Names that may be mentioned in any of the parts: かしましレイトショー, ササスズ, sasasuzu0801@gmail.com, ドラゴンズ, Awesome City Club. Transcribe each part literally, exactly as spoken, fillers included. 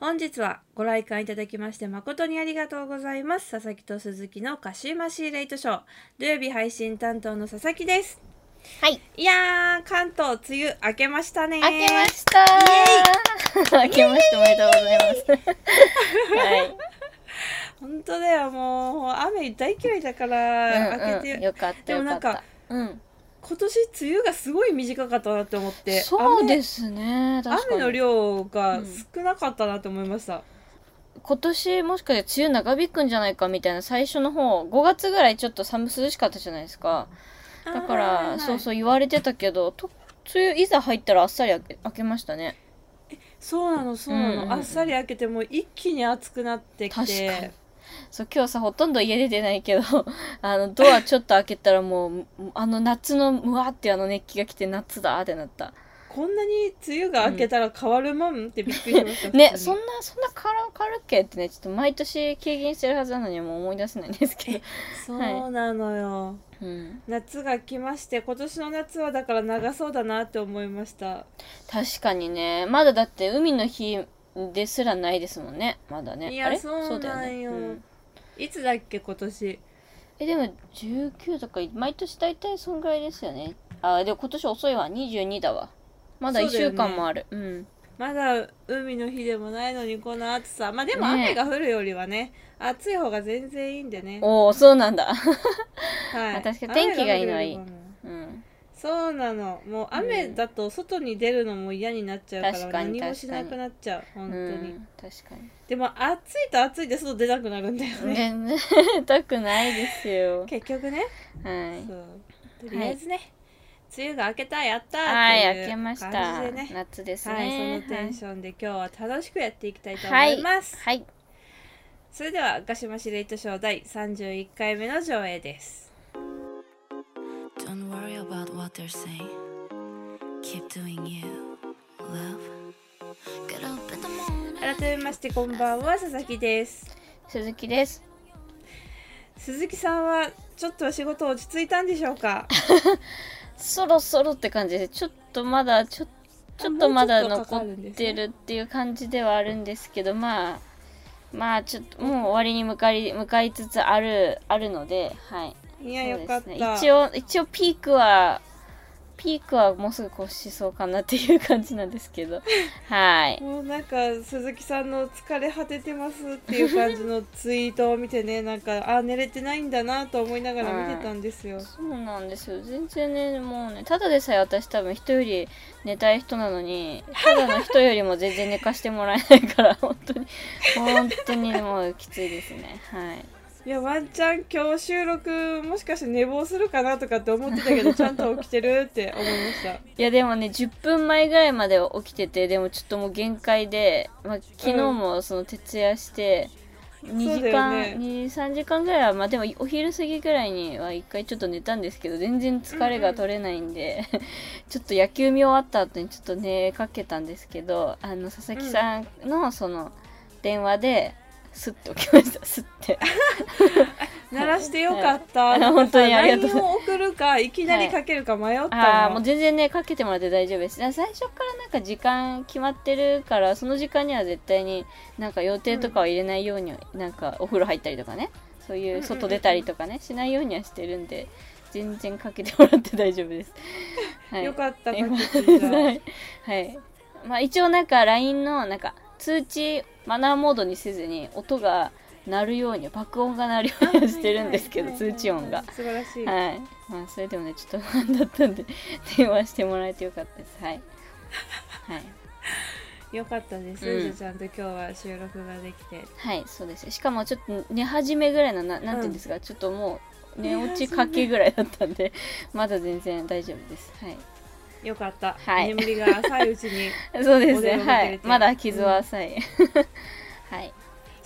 本日はご来館いただきまして誠にありがとうございます。佐々木と鈴木のカシマシレイトショー、土曜日配信担当の佐々木です。はい。いやー、関東梅雨明けましたね。明けましたー。明けましておめでとうございます。はい。本当だよ、もう雨大嫌いだから明けて、うんうん、よかった。でもなんか、うん。今年梅雨がすごい短かったなって思って、そうですね、確かに雨の量が少なかったなって思いました、うん、今年もしかして梅雨長引くんじゃないかみたいな、最初の方ごがつぐらいちょっと寒涼しかったじゃないですか、だから、はい、そうそう言われてたけど、と梅雨いざ入ったらあっさり明け、明けましたね。え、そうなのそうなの、うんうん、あっさり明けても一気に暑くなってきて、確かにそう、今日さほとんど家出てないけどあのドアちょっと開けたらもうあの夏のムワってあの熱気が来て夏だーってなった。こんなに梅雨が明けたら変わるもん、うん、ってびっくりしましたね。そんなそんな変わるっけってね、ちょっと毎年経験してるはずなのにもう思い出せないんですけどそうなのよ、はい、うん、夏が来まして、今年の夏はだから長そうだなって思いました。確かにね、まだだって海の日ですらないですもんね、まだね。いや、あれそうなんよ、うん、いつだっけ今年、えでもじゅうきゅうとか毎年大体そんぐらいですよね。あでも今年遅いわ、にじゅうにだわ、まだいっしゅうかんもある う,、ね、うんまだ海の日でもないのにこの暑さ、まあでも雨が降るよりは ね, ね暑い方が全然いいんでね。おお、そうなんだはい、確かに天気がいいのはいい、うん、そうなの、もう雨だと外に出るのも嫌になっちゃうから、うん、何もしなくなっちゃう本当に、うん、確かに。でも暑いと暑いで外出たくなるんだよね。出たくないですよ結局ね、はい、そうとりあえずね、はい、梅雨が明けた、やったーっていう感じでね、はい、明けました、夏ですね、はい、そのテンションで今日は楽しくやっていきたいと思います、はいはい、それではカシマシレイトショーだいさんじゅういっかいめの上映です。 Don't worry about what they're saying, keep doing you, love。改めましてこんばんは、佐々木です。鈴木です。鈴木さんはちょっと仕事落ち着いたんでしょうかそろそろって感じで、ちょっとまだちょ、ちょっとまだ残ってるっていう感じではあるんですけど、まあまあちょっともう終わりに向かい、向かいつつある、あるので、はいいや、そうですね、よかった。一応一応ピークはピークはもうすぐ越しそうかなっていう感じなんですけどはい。もうなんか鈴木さんの疲れ果ててますっていう感じのツイートを見てねなんかあ寝れてないんだなと思いながら見てたんですよ、うん、そうなんですよ。全然ね、もうね、ただでさえ私多分人より寝たい人なのにただの人よりも全然寝かしてもらえないから本当に本当にもうきついですね。はい、いやワンちゃん今日収録もしかして寝坊するかなとかって思ってたけどちゃんと起きてるって思いましたいやでもねじゅっぷんまえぐらいまで起きてて、でもちょっともう限界で、まあ、昨日もその徹夜してにじかん、うんね、にさんじかんぐらいはまあでもお昼過ぎぐらいには一回ちょっと寝たんですけど全然疲れが取れないんで、うんうん、ちょっと野球見終わった後にちょっと寝かけたんですけど、あの佐々木さんのその電話でスッと起きました。スッて鳴らしてよかった、はい、本当にありがとうございます。ラインを送るかいきなりかけるか迷ったの、はい、あもう全然ねかけてもらって大丈夫です。最初からなんか時間決まってるからその時間には絶対になんか予定とかは入れないように、うん、なんかお風呂入ったりとかね、そういう外出たりとかね、うんうん、しないようにはしてるんで全然かけてもらって大丈夫です、はい、よかったかけていただ、はいはい、まあ一応なんか ライン のなんか通知マナーモードにせずに音が鳴るように爆音が鳴るようにはしてるんですけど、はいはいはいはい、通知音が素晴らしい、はい、まあ、それでもねちょっと不安だったんで電話してもらえてよかったです。はいはい、よかったです、うん、ちゃんと今日は収録ができて、はいそうです。しかもちょっと寝始めぐらいの な, なんていうんですか、うん、ちょっともう寝落ちかけぐらいだったんでまだ全然大丈夫です。はい、よかった、はい、眠りが浅いうちにそうですね、はい、まだ傷は浅い、うんはい、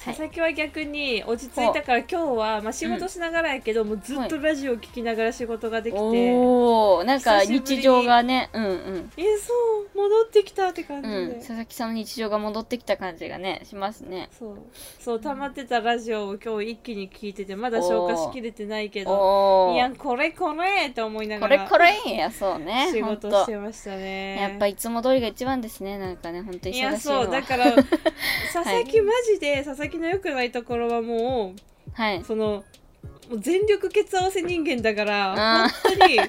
佐々木は逆に落ち着いたから、今日はまあ仕事しながらやけど、うん、もうずっとラジオを聞きながら仕事ができて、はい、おー、なんか日常がね、うんうん、え、そう戻ってきたって感じで、うん、佐々木さんの日常が戻ってきた感じがねしますね。そうそう、溜まってたラジオを今日一気に聞いてて、まだ消化しきれてないけど、いやこれこれと思いながらこれこれやそうね仕事してましたね。やっぱいつも通りが一番ですね。なんかね本当に忙しいのは。いやそうだから佐々木マジで、はい、佐々木の良くないところはもう、はい、そのもう全力ケツ合わせ人間だから、うん、本当にもう次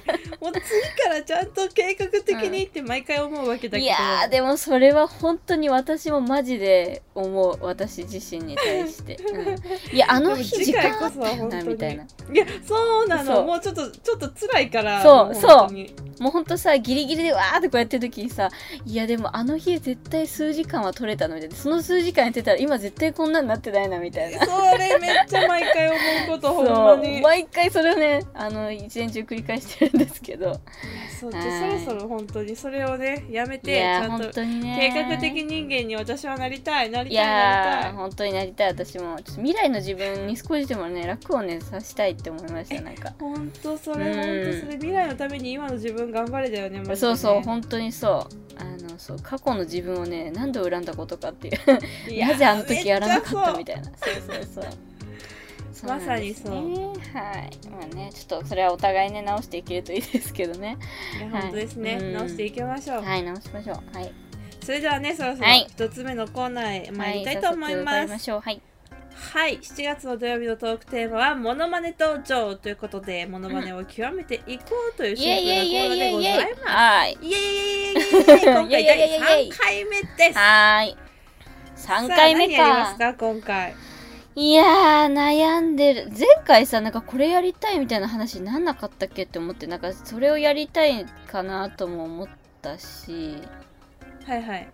からちゃんと計画的にって毎回思うわけだけど、うん、いやでもそれは本当に私もマジで思う、私自身に対して、うん、いやあの日時間あったよなみたいな。いやそうなの、うもうちょっとちょっと辛いから、そうそう、もう本当さギリギリでわーってこうやってる時にさ、いやでもあの日絶対数時間は取れたのみたいな、その数時間やってたら今絶対こんなになってないなみたいな。それめっちゃ毎回思うことほ毎回それをね、あの一年中繰り返してるんですけど、そう、はい、そろそろ本当にそれをねやめて、ちゃんと計画的人間に私はなりたい、なりたい、いやー本当になりたい。私もちょっと未来の自分に少しでもね楽をねさしたいって思いました。なんか本当それ、うん、本当それ未来のために今の自分頑張れだよね、ま、ねそうそう本当にそう、あのそう過去の自分をね何度恨んだことかっていういなぜあの時やらなかったみたいな、そうそうそうね、まさにそう。はい。まあね、ちょっとそれはお互いね直していけるといいですけどね。いや、はい、本当ですね、うん。直していきましょう。はい、直しましょう。はい。それではね、そろそろ一つ目のコーナーへ参りたいと思います。はい、早速参りましょう。はい。はい、しちがつの土曜日のトークテーマはモノマネ登場ということで、モノマネを極めていこうというシンプルなコーナーでございます。はい。イエイイエイイエイイエイイエイ。今回だいさんかいめです。はい。さんかいめか。さあ、何やりますか今回。いやー悩んでる。前回さなんかこれやりたいみたいな話なんなかったっけって思って、なんかそれをやりたいかなとも思ったし、はいはい、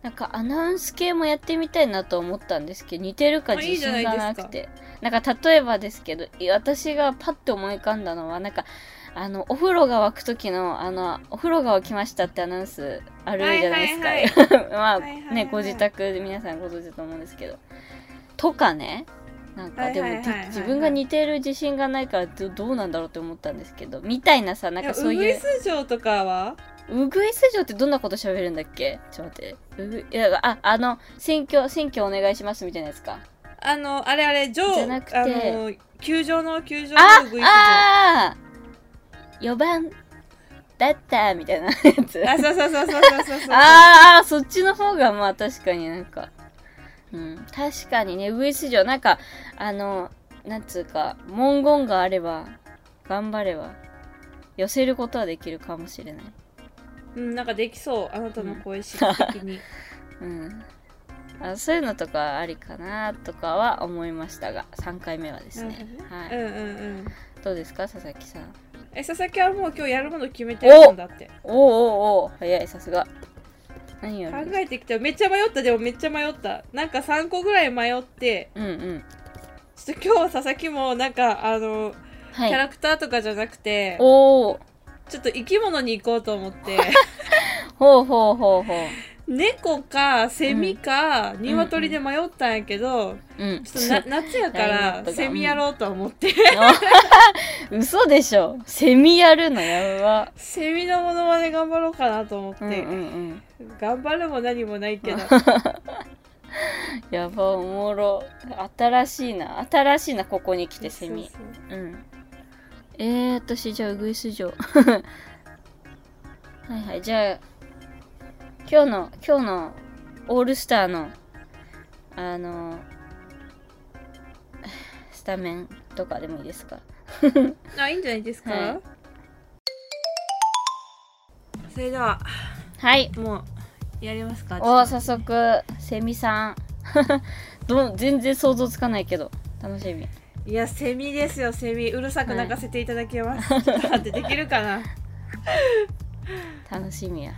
なんかアナウンス系もやってみたいなと思ったんですけど、似てるか自信がなくて、いい な, なんか例えばですけど、私がパッと思い浮かんだのはなんかあのお風呂が沸く時のあのお風呂が沸きましたってアナウンスあるじゃないですか、はいはいはい、まあ、はいはいはい、ねご自宅で皆さんご存知だと思うんですけどとかね、なんかでも自分が似てる自信がないから ど, どうなんだろうって思ったんですけど、みたいなさ、なんかそういうウグイス嬢とかは、ウグイス嬢ってどんなこと喋るんだっけ、ちょっと待って、うぐいやああの選挙選挙お願いしますみたいなやつか、あのあれあれジョーじゃなくてあの球場の球場のウグイス嬢、ああよばんだったみたいなやつ、あそうそうそうそうそうそうそうああそっちの方がまあ確かになんか。うん、確かにね、ウグイス嬢なんかあのなんつうか文言があれば頑張れば寄せることはできるかもしれない。うん、なんかできそう、あなたの声質的に。うん、あそういうのとかありかなとかは思いましたが、さんかいめはですね。うん、はい。うんうんうん。どうですか佐々木さん。え佐々木はもう今日やるもの決めてるんだって。おーおーおー早い、さすが。何やる考えてきた。めっちゃ迷った。でもめっちゃ迷った。なんかさんこぐらい迷って、うんうん、ちょっと今日は佐々木もなんかあの、はい、キャラクターとかじゃなくて、おーちょっと生き物に行こうと思ってほうほうほうほう猫かセミか、うん、鶏で迷ったんやけど、うん、ちょっとな夏やからセミやろうと思って嘘でしょ、セミやるのやば。セミのものまで頑張ろうかなと思って、うんうんうん、頑張るも何もないけどやばおもろ、新しいな新しいな、ここに来てセミ、そうそう、うん、えー私じゃあウグイス嬢はいはい、じゃあ今日の今日のオールスターのあのスタメンとかでもいいですかあいいんじゃないですか、はい、それでははい、もうやりますか。お早速セミさんどう全然想像つかないけど楽しみ。いやセミですよ、セミうるさく鳴かせていただきます、はい、ちょっと待ってできるかな楽しみや。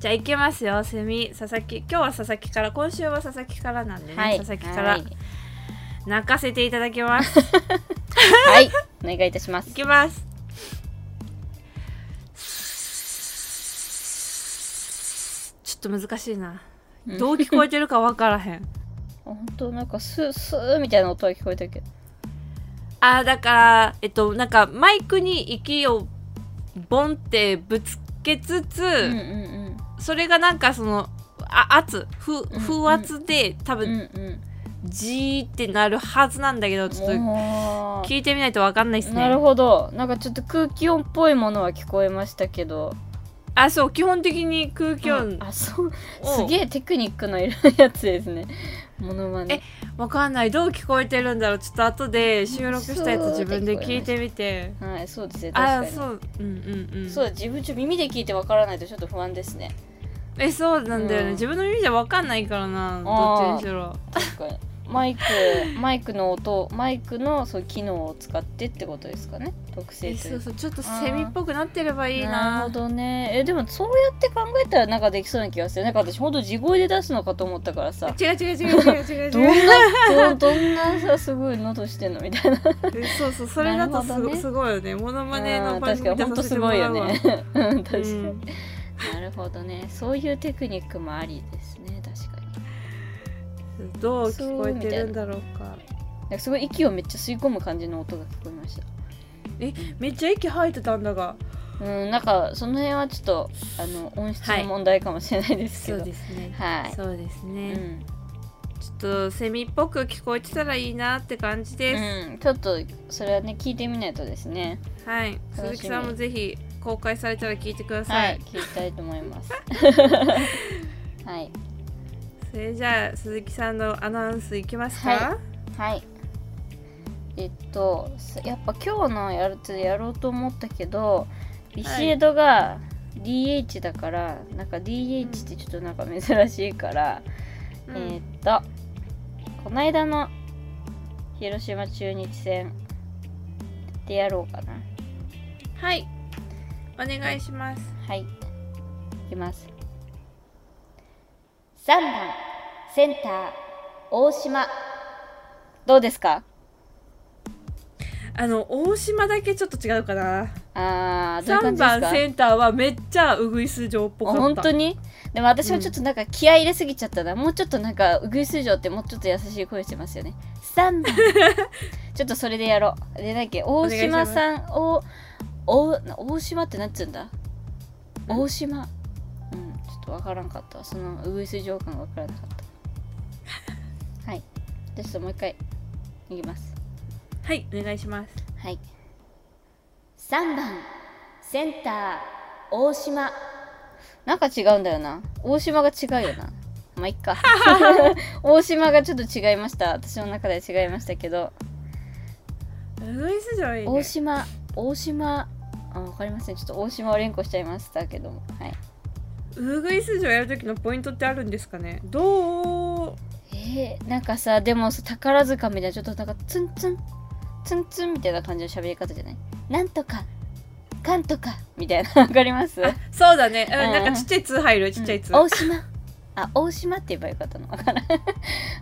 じゃあ行きますよセミ。佐々木今日は佐々木から、今週は佐々木からなんでね、はい、佐々木から泣かせていただきますはいお願いいたします。行きます。ちょっと難しいな、どう聞こえてるかわからへん本当なんかスースーみたいな音が聞こえたけど。ああ、だからえっとなんかマイクに息をボンってぶつけつつ、うんうんうん、それがなんかそのあ圧ふ風圧で、うんうん、多分、うんうん、ジーってなるはずなんだけど、ちょっと聞いてみないと分かんないですね。なるほど。なんかちょっと空気音っぽいものは聞こえましたけど。あ、そう、基本的に空気音、あ、そう、すげえテクニックのいるやつですね。モノマネ。え、わかんない、どう聞こえてるんだろう。ちょっと後で収録したやつ自分で聞いてみて。はい、そうですね。確かに。あ、そう、うんうんうん。そう、自分ちょ耳で聞いてわからないとちょっと不安ですね。え、そうなんだよね。うん、自分の耳じゃわかんないからな。どっちにしろ。確かに。マイク、マイクの音、マイクのそう機能を使ってってことですかね。特性というか。そうそう、ちょっとセミっぽくなってればいいな。なるほどね。え、でもそうやって考えたらなんかできそうな気がする。なんか私ほんと地声で出すのかと思ったからさ。違う違う違う違う違う。どんなどんなさすごい喉してんのみたいな。そうそう、それだとすご、ね、すごいよね。モノマネの番組出させてもらうわ。確かに本当すごいよね。うん、確かに、うん。なるほどね。そういうテクニックもありですね。確かに。どう聞こえてるんだろうか。なんかすごい息をめっちゃ吸い込む感じの音が聞こえました。え、めっちゃ息吐いてたんだが。うん、なんかその辺はちょっとあの音質の問題かもしれないですけど。はい、そうですね。はい。そうですね。うん、ちょっとセミっぽく聞こえてたらいいなって感じです。うん、ちょっとそれはね聞いてみないとですね。はい。鈴木さんもぜひ公開されたら聞いてください。はい、聞きたいと思います。はい。それじゃあ鈴木さんのアナウンスいきますか。はい、はい、えっとやっぱ今日のやるつやろうと思ったけど、ビシエドが ディーエイチ だから、はい、なんか ディーエイチ ってちょっとなんか珍しいから、うん、えっとこの間の広島中日戦でやろうかな。はい、お願いします。はい、いきます。さんばんセンター大島、どうですか。あの大島だけちょっと違うかな。あー、どういう感じですか。さんばんセンターはめっちゃうぐいす嬢っぽかった。本当に。でも私はちょっとなんか気合い入れすぎちゃったな、うん、もうちょっとなんかうぐいす嬢ってもうちょっと優しい声してますよね。さんばんちょっとそれでやろう。でなんか大島さんをお大島ってなっちゃうんだ、うん、大島わからんかった。そのウグイス嬢感がわからなかった。はい。じゃあちょっともう一回いきます。はい、お願いします。はい。さんばんセンター大島。なんか違うんだよな。大島が違うよな。まあいっか。大島がちょっと違いました。私の中では違いましたけど。ウグイス嬢いいね。大島、大島、あ、わかりません。ちょっと大島を連呼しちゃいましたけども、はい。ウグイス嬢やるときのポイントってあるんですかね。どう、えー、なんかさ、でも宝塚みたいなちょっとなんかツンツンツンツンみたいな感じの喋り方じゃない。なんとかかんとかみたいな、わかります。そうだね、うん、なんかちっちゃいツー入る、ちっちゃいツー、うん、大島、あ、大島って言えばよかったの。わから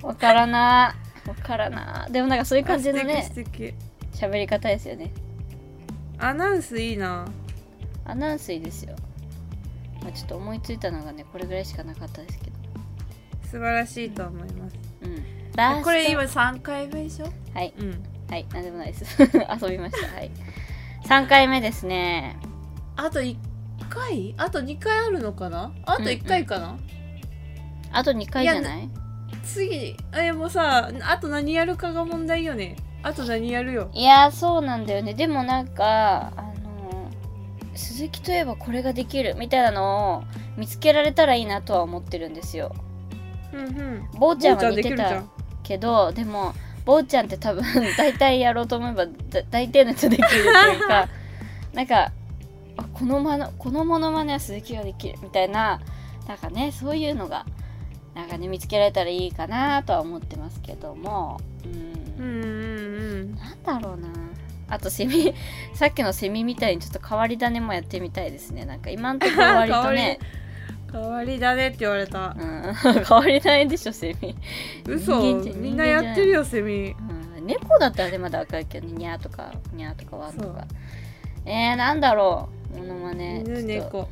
わからなわからな。でもなんかそういう感じのね喋り方ですよね。アナウンスいいな。アナウンスいいですよ。まあ、ちょっと思いついたのがねこれぐらいしかなかったですけど、素晴らしいと思います。うん、うん、これ今さんかいめでしょ。はい、うん、はい、なんでもないです。遊びました。はい、さんかいめですね。あといっかい、あとにかいあるのかな。あといっかいかな、うんうん、あとにかいじゃない。いや次、え、もうさあと何やるかが問題よね。あと何やるよ。いや、そうなんだよね。でもなんか鈴木といえばこれができるみたいなのを見つけられたらいいなとは思ってるんですよ。うんうん。坊ちゃんは似てたけど、でも坊ちゃんって多分大体やろうと思えばだ大体の人できるというか、なんかこのまのこのモノマネは鈴木ができるみたいな、なんかねそういうのがなんかね見つけられたらいいかなとは思ってますけども、うん、うんうんうん、なんだろうな。あとセミ、さっきのセミみたいにちょっと変わり種もやってみたいですね。なんか今んところ割とね変わり種って言われた、うん、変わり種でしょセミ。嘘、みんなやってるよセミ、うん、猫だったらねまだわかるけど、ね、ニャーとかニャーとかワンとか、えー、なんだろうものまね、犬猫、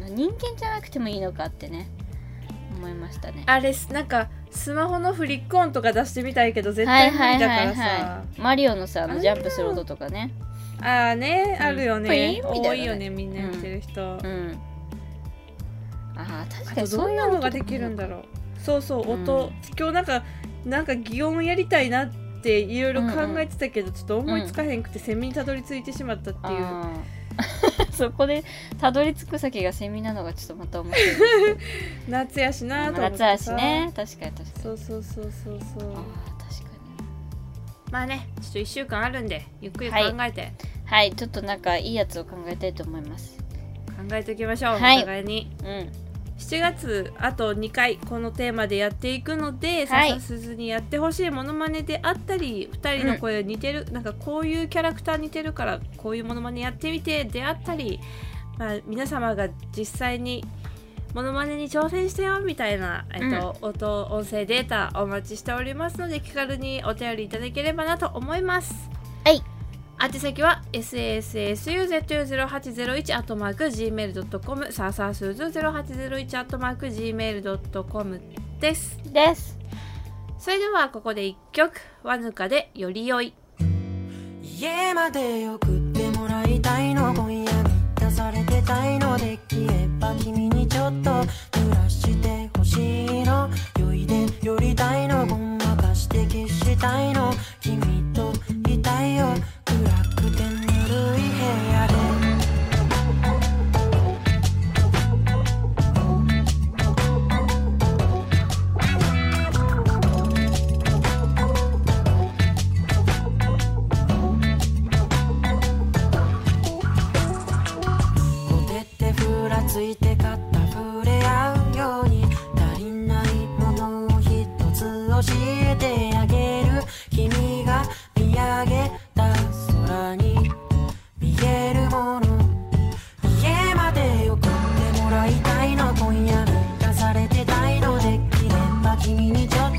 うん、人間じゃなくてもいいのかってね思いましたね。あれなんかスマホのフリック音とか出してみたいけど絶対無理だからさ、はいはいはいはい、マリオのさあのジャンプする音とかね、ああね、うん、あるよね、多いよね、みんなやってる人、うんうん、あー確かにそういうのどんなのができるんだろう、そうそう音、うん、今日なんかなんか擬音やりたいなっていろいろ考えてたけど、うんうん、ちょっと思いつかへんくて、うん、セミにたどり着いてしまったっていう、そこでたどり着く先がセミなのがちょっとまた面白い夏やしなと思ってさ、夏やしね、確かに確かに、そうそうそうそうそう、あ確かに、まあねちょっといっしゅうかんあるんでゆっくり考えて、はい、はい、ちょっとなんかいいやつを考えたいと思います、考えておきましょう、はい、お互いに、うん、しちがつあとにかいこのテーマでやっていくので、はい、ササスズにやってほしいモノマネであったり、ふたりの声似てる、うん、なんかこういうキャラクター似てるからこういうモノマネやってみてであったり、まあ、皆様が実際にモノマネに挑戦してよみたいな、えっとうん、音音声データお待ちしておりますので、気軽にお便りいただければなと思います。はい、宛先は エスエスエスユーゼットゼロはちゼロいちアットマークジーメールドットコム ササスズゼロはちゼロいちアットマークジーメールドットコム ですです。それではここでいっきょく、わぬかでより良い。家まで送ってもらいたいの、今夜満たされてたいの、できれば君にちょっと濡らしてほしいの、酔いで寄りたいの、ごまかして消したいの、君といたいよ、暗くてぬるい部屋でお手ってふらついて肩触れ合うように、足りないものを一つ教えてあげる、君が見上げた空に見えるもの、家まで送ってもらいたいの、今夜満たされてたいの、できれば君にちょっと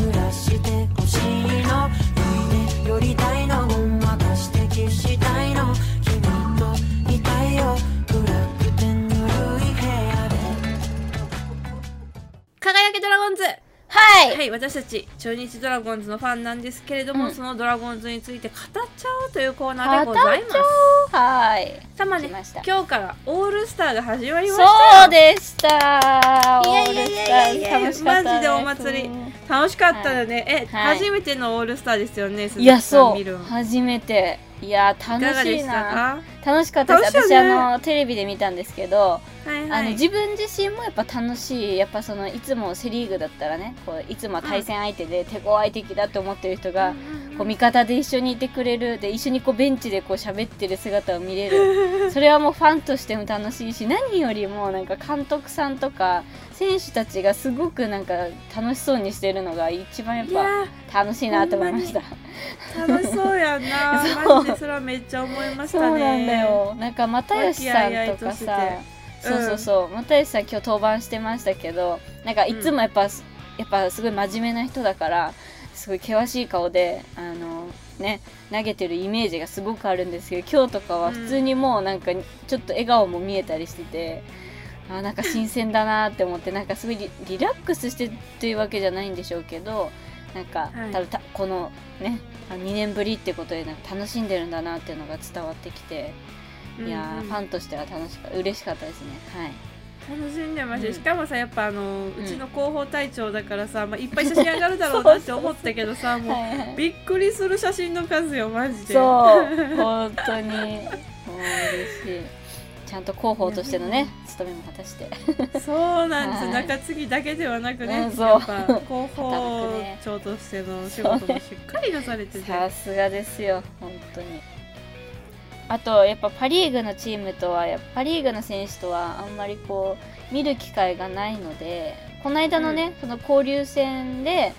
濡らしてほしいの、酔いで寄りたいの、ごまかして消したいの、君といたいよ、暗くてぬるい部屋で。輝けドラゴンズ、はい、はい、私たち中日ドラゴンズのファンなんですけれども、うん、そのドラゴンズについて語っちゃおうというコーナーでございます。はい、さまね、ま今日からオールスターが始まりました。そうでした、いやいやいやいや、楽しかった、ね、マジでお祭り楽しかったよね、はい、え、はい、初めてのオールスターですよね、いやそう初めて、いや楽しいな、楽しかったです。私あのテレビで見たんですけど、はいはい、あの自分自身もやっぱ楽しい、やっぱそのいつもセリーグだったらね、こういつも対戦相手で手強い敵だと思ってる人が、うん、こう味方で一緒にいてくれる、で一緒にこうベンチでこう喋ってる姿を見れるそれはもうファンとしても楽しいし、何よりもなんか監督さんとか選手たちがすごくなんか楽しそうにしてるのが一番やっぱ楽しいなと思いました。楽しそうやなそうマジでそれはめっちゃ思いましたね。そうなんだよ、なんか又吉さんとかさ、そうそうそう、うん、又吉さん今日登板してましたけど、なんかいつもやっぱ、うん、やっぱすごい真面目な人だからすごい険しい顔であのね投げてるイメージがすごくあるんですけど、今日とかは普通にもうなんかちょっと笑顔も見えたりしてて、うん、あなんか新鮮だなって思ってなんかすごい リ, リラックスしてっていうわけじゃないんでしょうけど、なんか、はい、たたこのねにねんぶりってことでなんか楽しんでるんだなっていうのが伝わってきて、いやー、うんうん、ファンとしては楽しか嬉しかったですね。はい、楽しんでました、うん、しかもさやっぱあのうちの広報隊長だからさ、うんまあ、いっぱい写真上がるだろうなって思ったけどさそうそうそうもう、はいはい、びっくりする写真の数よマジで。そう本当にもう嬉しい、ちゃんと広報としてのね務めも果たしてそうなんです、はい、中継ぎだけではなくね、うん、やっぱ広報長としての仕事もしっかりなされてて、さすがですよ本当に。あとやっぱパリーグのチームとはパリーグの選手とはあんまりこう見る機会がないので、この間のね、うん、その交流戦で、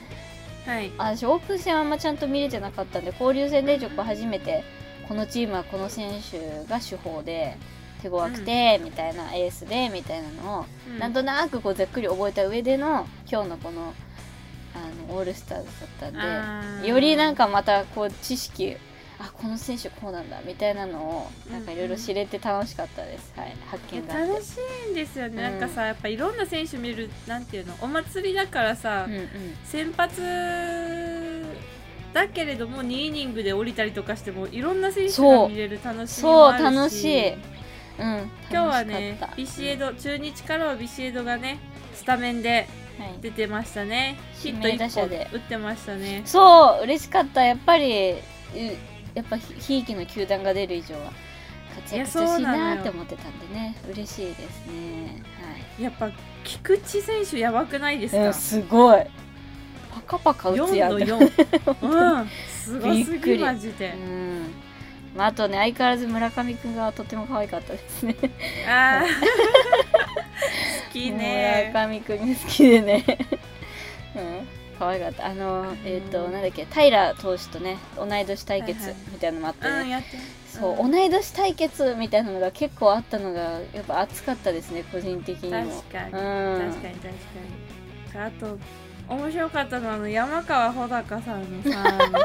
はい、私オープン戦はあんまちゃんと見れてなかったんで、交流戦でちょっと初めてこのチームはこの選手が主砲で手強くて、うん、みたいなエースでみたいなのを、うん、なんとなくこうざっくり覚えた上での今日のこの、 あのオールスターズだったんで、よりなんかまたこう知識あ、この選手こうなんだみたいなのをなんかいろいろ知れて楽しかったです、うんうん、はい、発見があって楽しいんですよね、うん、なんかさやっぱいろんな選手見るなんていうのお祭りだからさ、うんうん、先発だけれどもにイニングで降りたりとかしてもいろんな選手が見れる楽しみもあるし、そう楽しい、うん、今日はねビシエド、うん、中日からはビシエドがねスタメンで出てましたね、はい、ヒットいっぽん打ってましたね。そう嬉しかった、やっぱりやっぱひいきの球団が出る以上は活躍してほしいなって思ってたんでね、嬉しいですね、はい、やっぱ菊池選手やばくないですか、すごいパカパカ打つやんよんのよん、うん、すごすぎマジで、うん、まあ、あとね相変わらず村上くんがとっても可愛かったですね、あ好きね村上くんが好きでね、うん、可愛かった、あのえっ、ー、となんだっけ平投手とね同い年対決みたいなのもあってね、はいはい、うん、やってそう、うん、同い年対決みたいなのが結構あったのがやっぱ熱かったですね、個人的にも確かに、うん、確かに確かに、あと面白かったのはあの山川穂高さんのさ、あの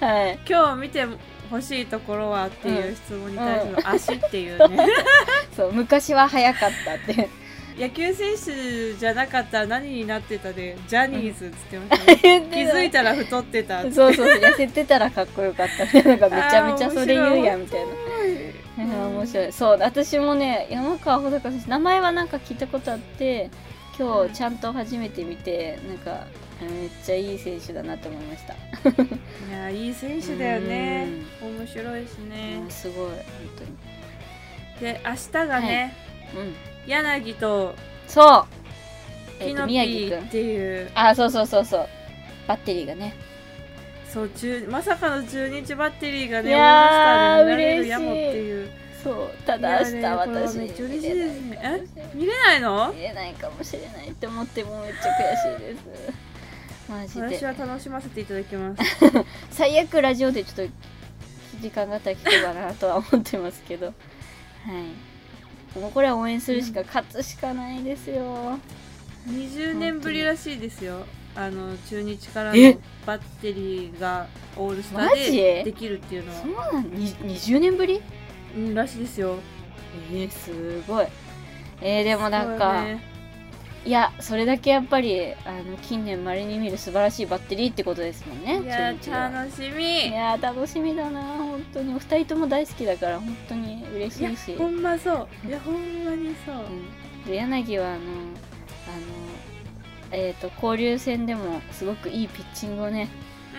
さ、はい、今日見てほしいところはっていう質問に対しての足っていうね、うん、そう昔は早かったって野球選手じゃなかったら何になってたでジャニーズっつってました、ね、気づいたら太ってたってそうそうそう痩せてたらかっこよかった、ね、なんかめちゃめちゃそれ言うやんみたいな、面白い、うん、面白い、そう私もね山川穂高選手名前はなんか聞いたことあって今日ちゃんと初めて見て、なんかめっちゃいい選手だなと思いましたいやいい選手だよね、面白いしね、すごい本当に。で明日がね、はい、うん、柳とそうキノピーっていう、あ、そうそうそうそうバッテリーがね、そう中まさかの中日バッテリーがね、いやー嬉しい、やもっていう、そうただ明日私見れない、え見れないの？見れないかもしれないって思ってもめっちゃ悔しいですマジで。私は楽しませていただきます最悪ラジオでちょっと時間があったら聞けばなとは思ってますけど、はい、もうこれは応援するしか、うん、勝つしかないですよ。にじゅうねんぶりらしいですよ、あの中日からのバッテリーがオールスターでできるっていうのは、そうなの、にじゅうねんぶりうん、らしいですよ。えー、すごい。えー、でもなんか、ね、いやそれだけやっぱりあの近年まれに見る素晴らしいバッテリーってことですもんね。いや楽しみ。いや楽しみだな本当に。お二人とも大好きだから本当に嬉しいし。いやほんまそう。いやほんまにそう。うん、で柳はあのあのえっと交流戦でもすごくいいピッチングをね、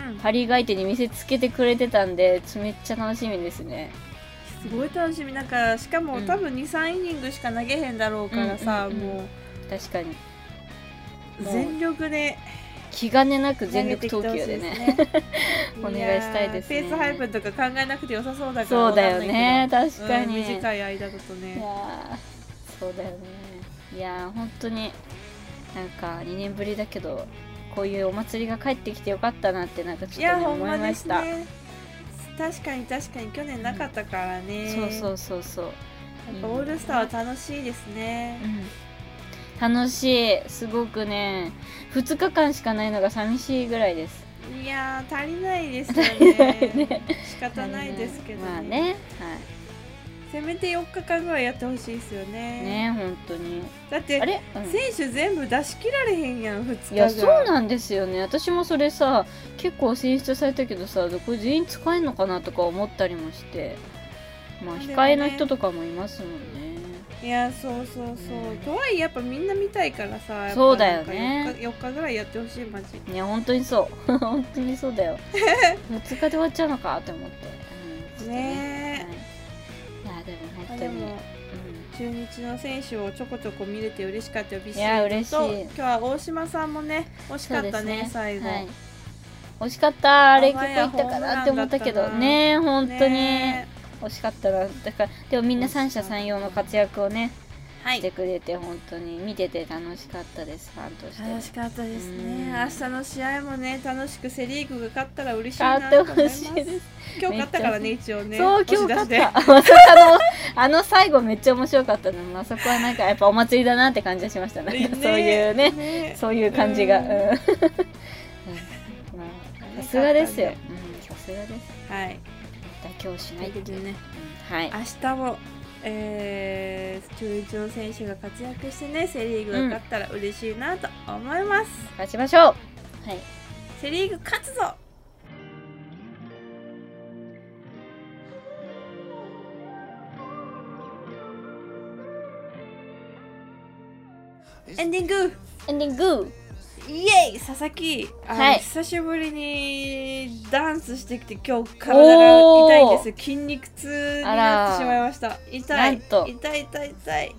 うん、パ・リーグ相手に見せつけてくれてたんでめっちゃ楽しみですね。すごい楽しみ、なんかしかも、うん、多分 にさん イニングしか投げへんだろうからさ、うんうんうんうん、もう確かに全力で気兼ねなく全力投球でねお願いしたいですね。ペース配分とか考えなくて良さそうだから、そうだよね確かに、うん、短い間だとね、いやそうだよね、いや本当になんかにねんぶりだけどこういうお祭りが帰ってきてよかったなってなんかちょっと、ね、思いました。確かに確かに去年なかったからね、うん、そうそうそうそう、やっぱオールスターは楽しいですね、うん、楽しい、すごくねふつかかんしかないのが寂しいぐらいです。いやー足りないですよね、ね仕方ないですけどね、まあね、はい、せめてよっかかんぐらいやってほしいですよね。ね本当にだってあれ、うん、選手全部出し切られへんやんふつかぐらい。いやそうなんですよね、私もそれさ結構選出されたけどさ、どこ全員使えんのかなとか思ったりもして、まあ、ね、控えの人とかもいますもんね。いやそうそうそう、うん、とはいえやっぱみんな見たいからさ、そうだよねよっかぐらいやってほしいマジ。いや本当にそう本当にそうだよふつかで終わっちゃうのかって思って、うん、ねえ、はい、でも本当に、うん、中日の選手をちょこちょこ見れて嬉しかったよ。ビシエドと今日は大島さんもね惜しかった ね, ね最後、はい、惜しかった、あれ結構いったかなって思ったけどね、本当に、ね、惜しかったな。だからでもみんな三者三様の活躍をねしてくれて、本当に見てて楽しかったです、ファンとして楽しかったですね。明日の試合もね楽しくセリーグが勝ったら嬉しいなと思います。今日勝ったからね一応ね、そう今日勝ったまさかのあの最後めっちゃ面白かったの、まあ、そこはなんかやっぱお祭りだなって感じがしましたねそういう ね, ねそういう感じがさすがですよ、さそれです。はい。妥協しないというね。はい。明日も、えー、中日の選手が活躍してね、セ・リーグが勝ったら嬉しいなと思います。うん、勝ちましょう。はい。セ・リーグ勝つぞ。エンディングエンディングイエイ佐々木、はい、久しぶりにダンスしてきて今日体が痛いんですよ。筋肉痛になってしまいました。痛い痛い痛い痛い痛い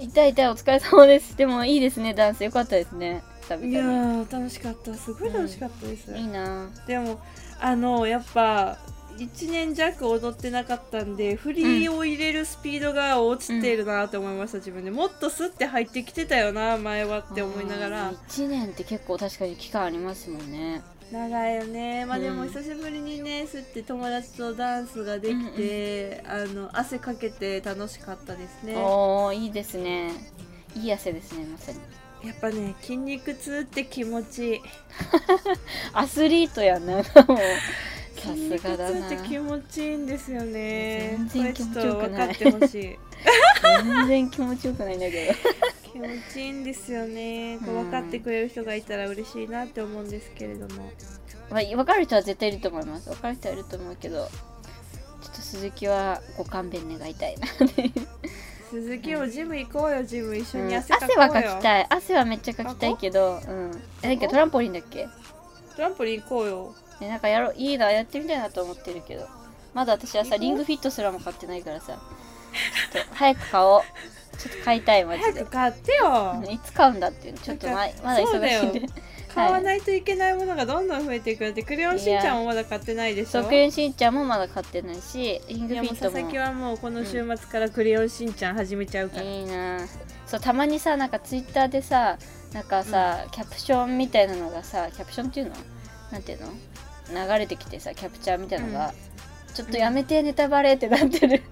痛い痛い。お疲れ様です。でもいいですね、ダンスよかったですね。いやー楽しかった、すごい楽しかったです、うん、いいな。でもあのやっぱいちねん弱踊ってなかったんで振りを入れるスピードが落ちているなって思いました、うん、自分で。もっとスッて入ってきてたよな前はって思いながら。いちねんって結構確かに期間ありますもんね。長いよね。まあでも久しぶりにね、うん、スッて友達とダンスができて、うんうん、あの汗かけて楽しかったですね。おーいいですね、いい汗ですね。まさにやっぱね筋肉痛って気持ちいいアスリートやなもう筋肉痛って気持ちいいんですよね。全然気持ちよくない。全然気持ちよくないんだけど気持ちいいんですよね。こう分かってくれる人がいたら嬉しいなって思うんですけれども、まあ、分かる人は絶対いると思います。分かる人はいると思うけど、ちょっと鈴木はご勘弁願いたいな鈴木もジム行こうよ、ジム一緒に汗かこうよ、うん、汗はかきたい、汗はめっちゃかきたいけど、うん、なんかトランポリンだっけ、トランポリン行こうよ。なんかやろ、いいな、やってみたいなと思ってるけど、まだ私はさリングフィットすらも買ってないからさ、ちょっと早く買おう。ちょっと買いたい、マジで早く買ってよ。いつ買うんだっていうのちょっとまだ忙しいんで買わないといけないものがどんどん増えていくって、はい、クレヨンしんちゃんもまだ買ってないでしょ。そう、クレヨンしんちゃんもまだ買ってないし、リングフィットも。佐々木はもうこの週末からクレヨンしんちゃん始めちゃうから、うん、いいな。そうたまにさなんかツイッターでさなんかさ、うん、キャプションみたいなのがさ、キャプションっていうのなんていうの流れてきてさ、キャプチャーみたいなのが、うん、ちょっとやめて、うん、ネタバレってなってる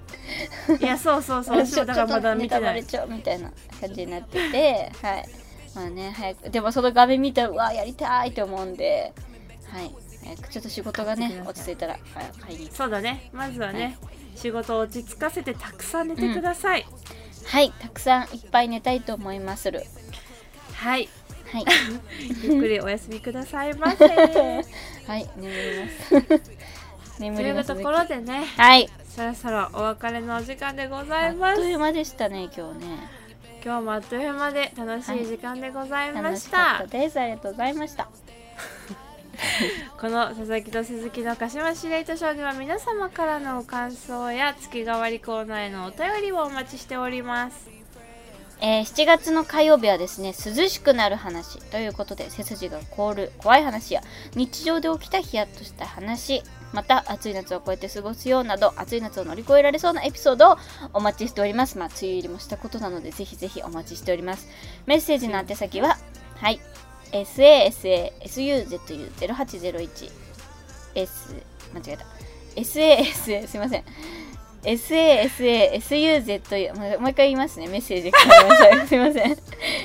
いやそうそうそうそうだからまだ見てない、ネタバレちょみたいな感じになっててはいまあね早くでもその画面見たらうわやりたいと思うんで、はい早くちょっと仕事がね落ち着いたら買いに行く。そうだね、まずはね、はい、仕事を落ち着かせてたくさん寝てください、うん、はい、たくさんいっぱい寝たいと思いまする。はいはい、ゆっくりお休みくださいませはい眠ります眠りますというところでね、はいそろそろお別れのお時間でございます。あっという間でしたね今日ね。今日もあっという間で楽しい時間でございました、はい、楽しかったです。ありがとうございましたこの佐々木と鈴木の鹿島シレイトショーでは皆様からの感想や月替わりコーナーへのお便りをお待ちしております。えー、しちがつの火曜日はですね、涼しくなる話ということで、背筋が凍る怖い話や日常で起きたヒヤッとした話、また暑い夏をこうやって過ごすようなど、暑い夏を乗り越えられそうなエピソードをお待ちしております。まあ梅雨入りもしたことなのでぜひぜひお待ちしております。メッセージの宛先は、はい エスエーエスエーエスユーゼットユーゼロはちゼロいち S 間違えた エスエーエスエー すいませんエスエーエスエーエスユーゼットユー もう一回言いますね。メッセージください。すいません。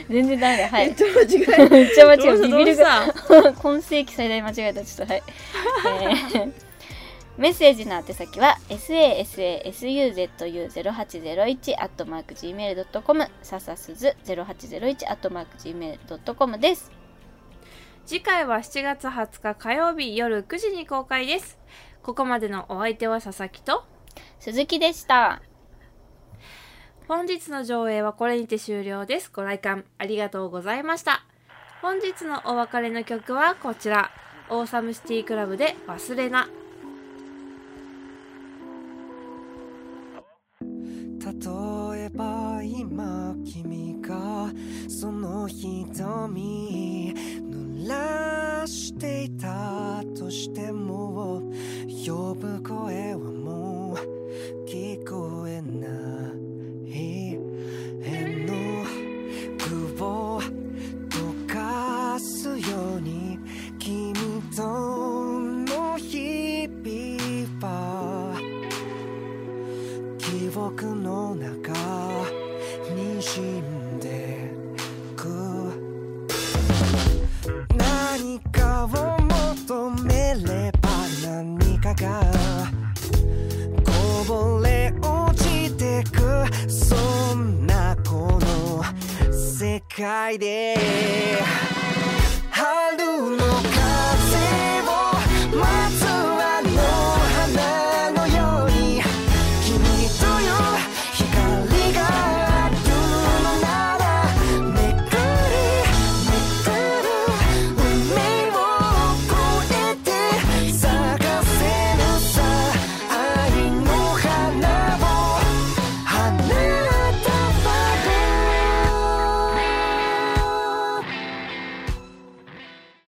全然ダメだ。はい。めっちゃ間違えた。めっちゃ間違えた。ビビるが。今世紀最大間違えた。ちょっとはい。えー、メッセージの宛先は エスエーエスエーエスユーゼットユーゼロはちゼロいちアットマークジーメールドットコム ササスズゼロはちゼロいちアットマークジーメールドットコム です。次回はしちがつはつか火曜日夜くじに公開です。ここまでのお相手は佐々木と鈴木でした。本日の上映はこれにて終了です。ご来館ありがとうございました。本日のお別れの曲はこちら、Awesome City Club で忘れな。例えば今君がその瞳濡らしていたとしても呼ぶ声はもう聞こえない変の句を溶かすように君との日々は記憶の中に沈んでくいでーす。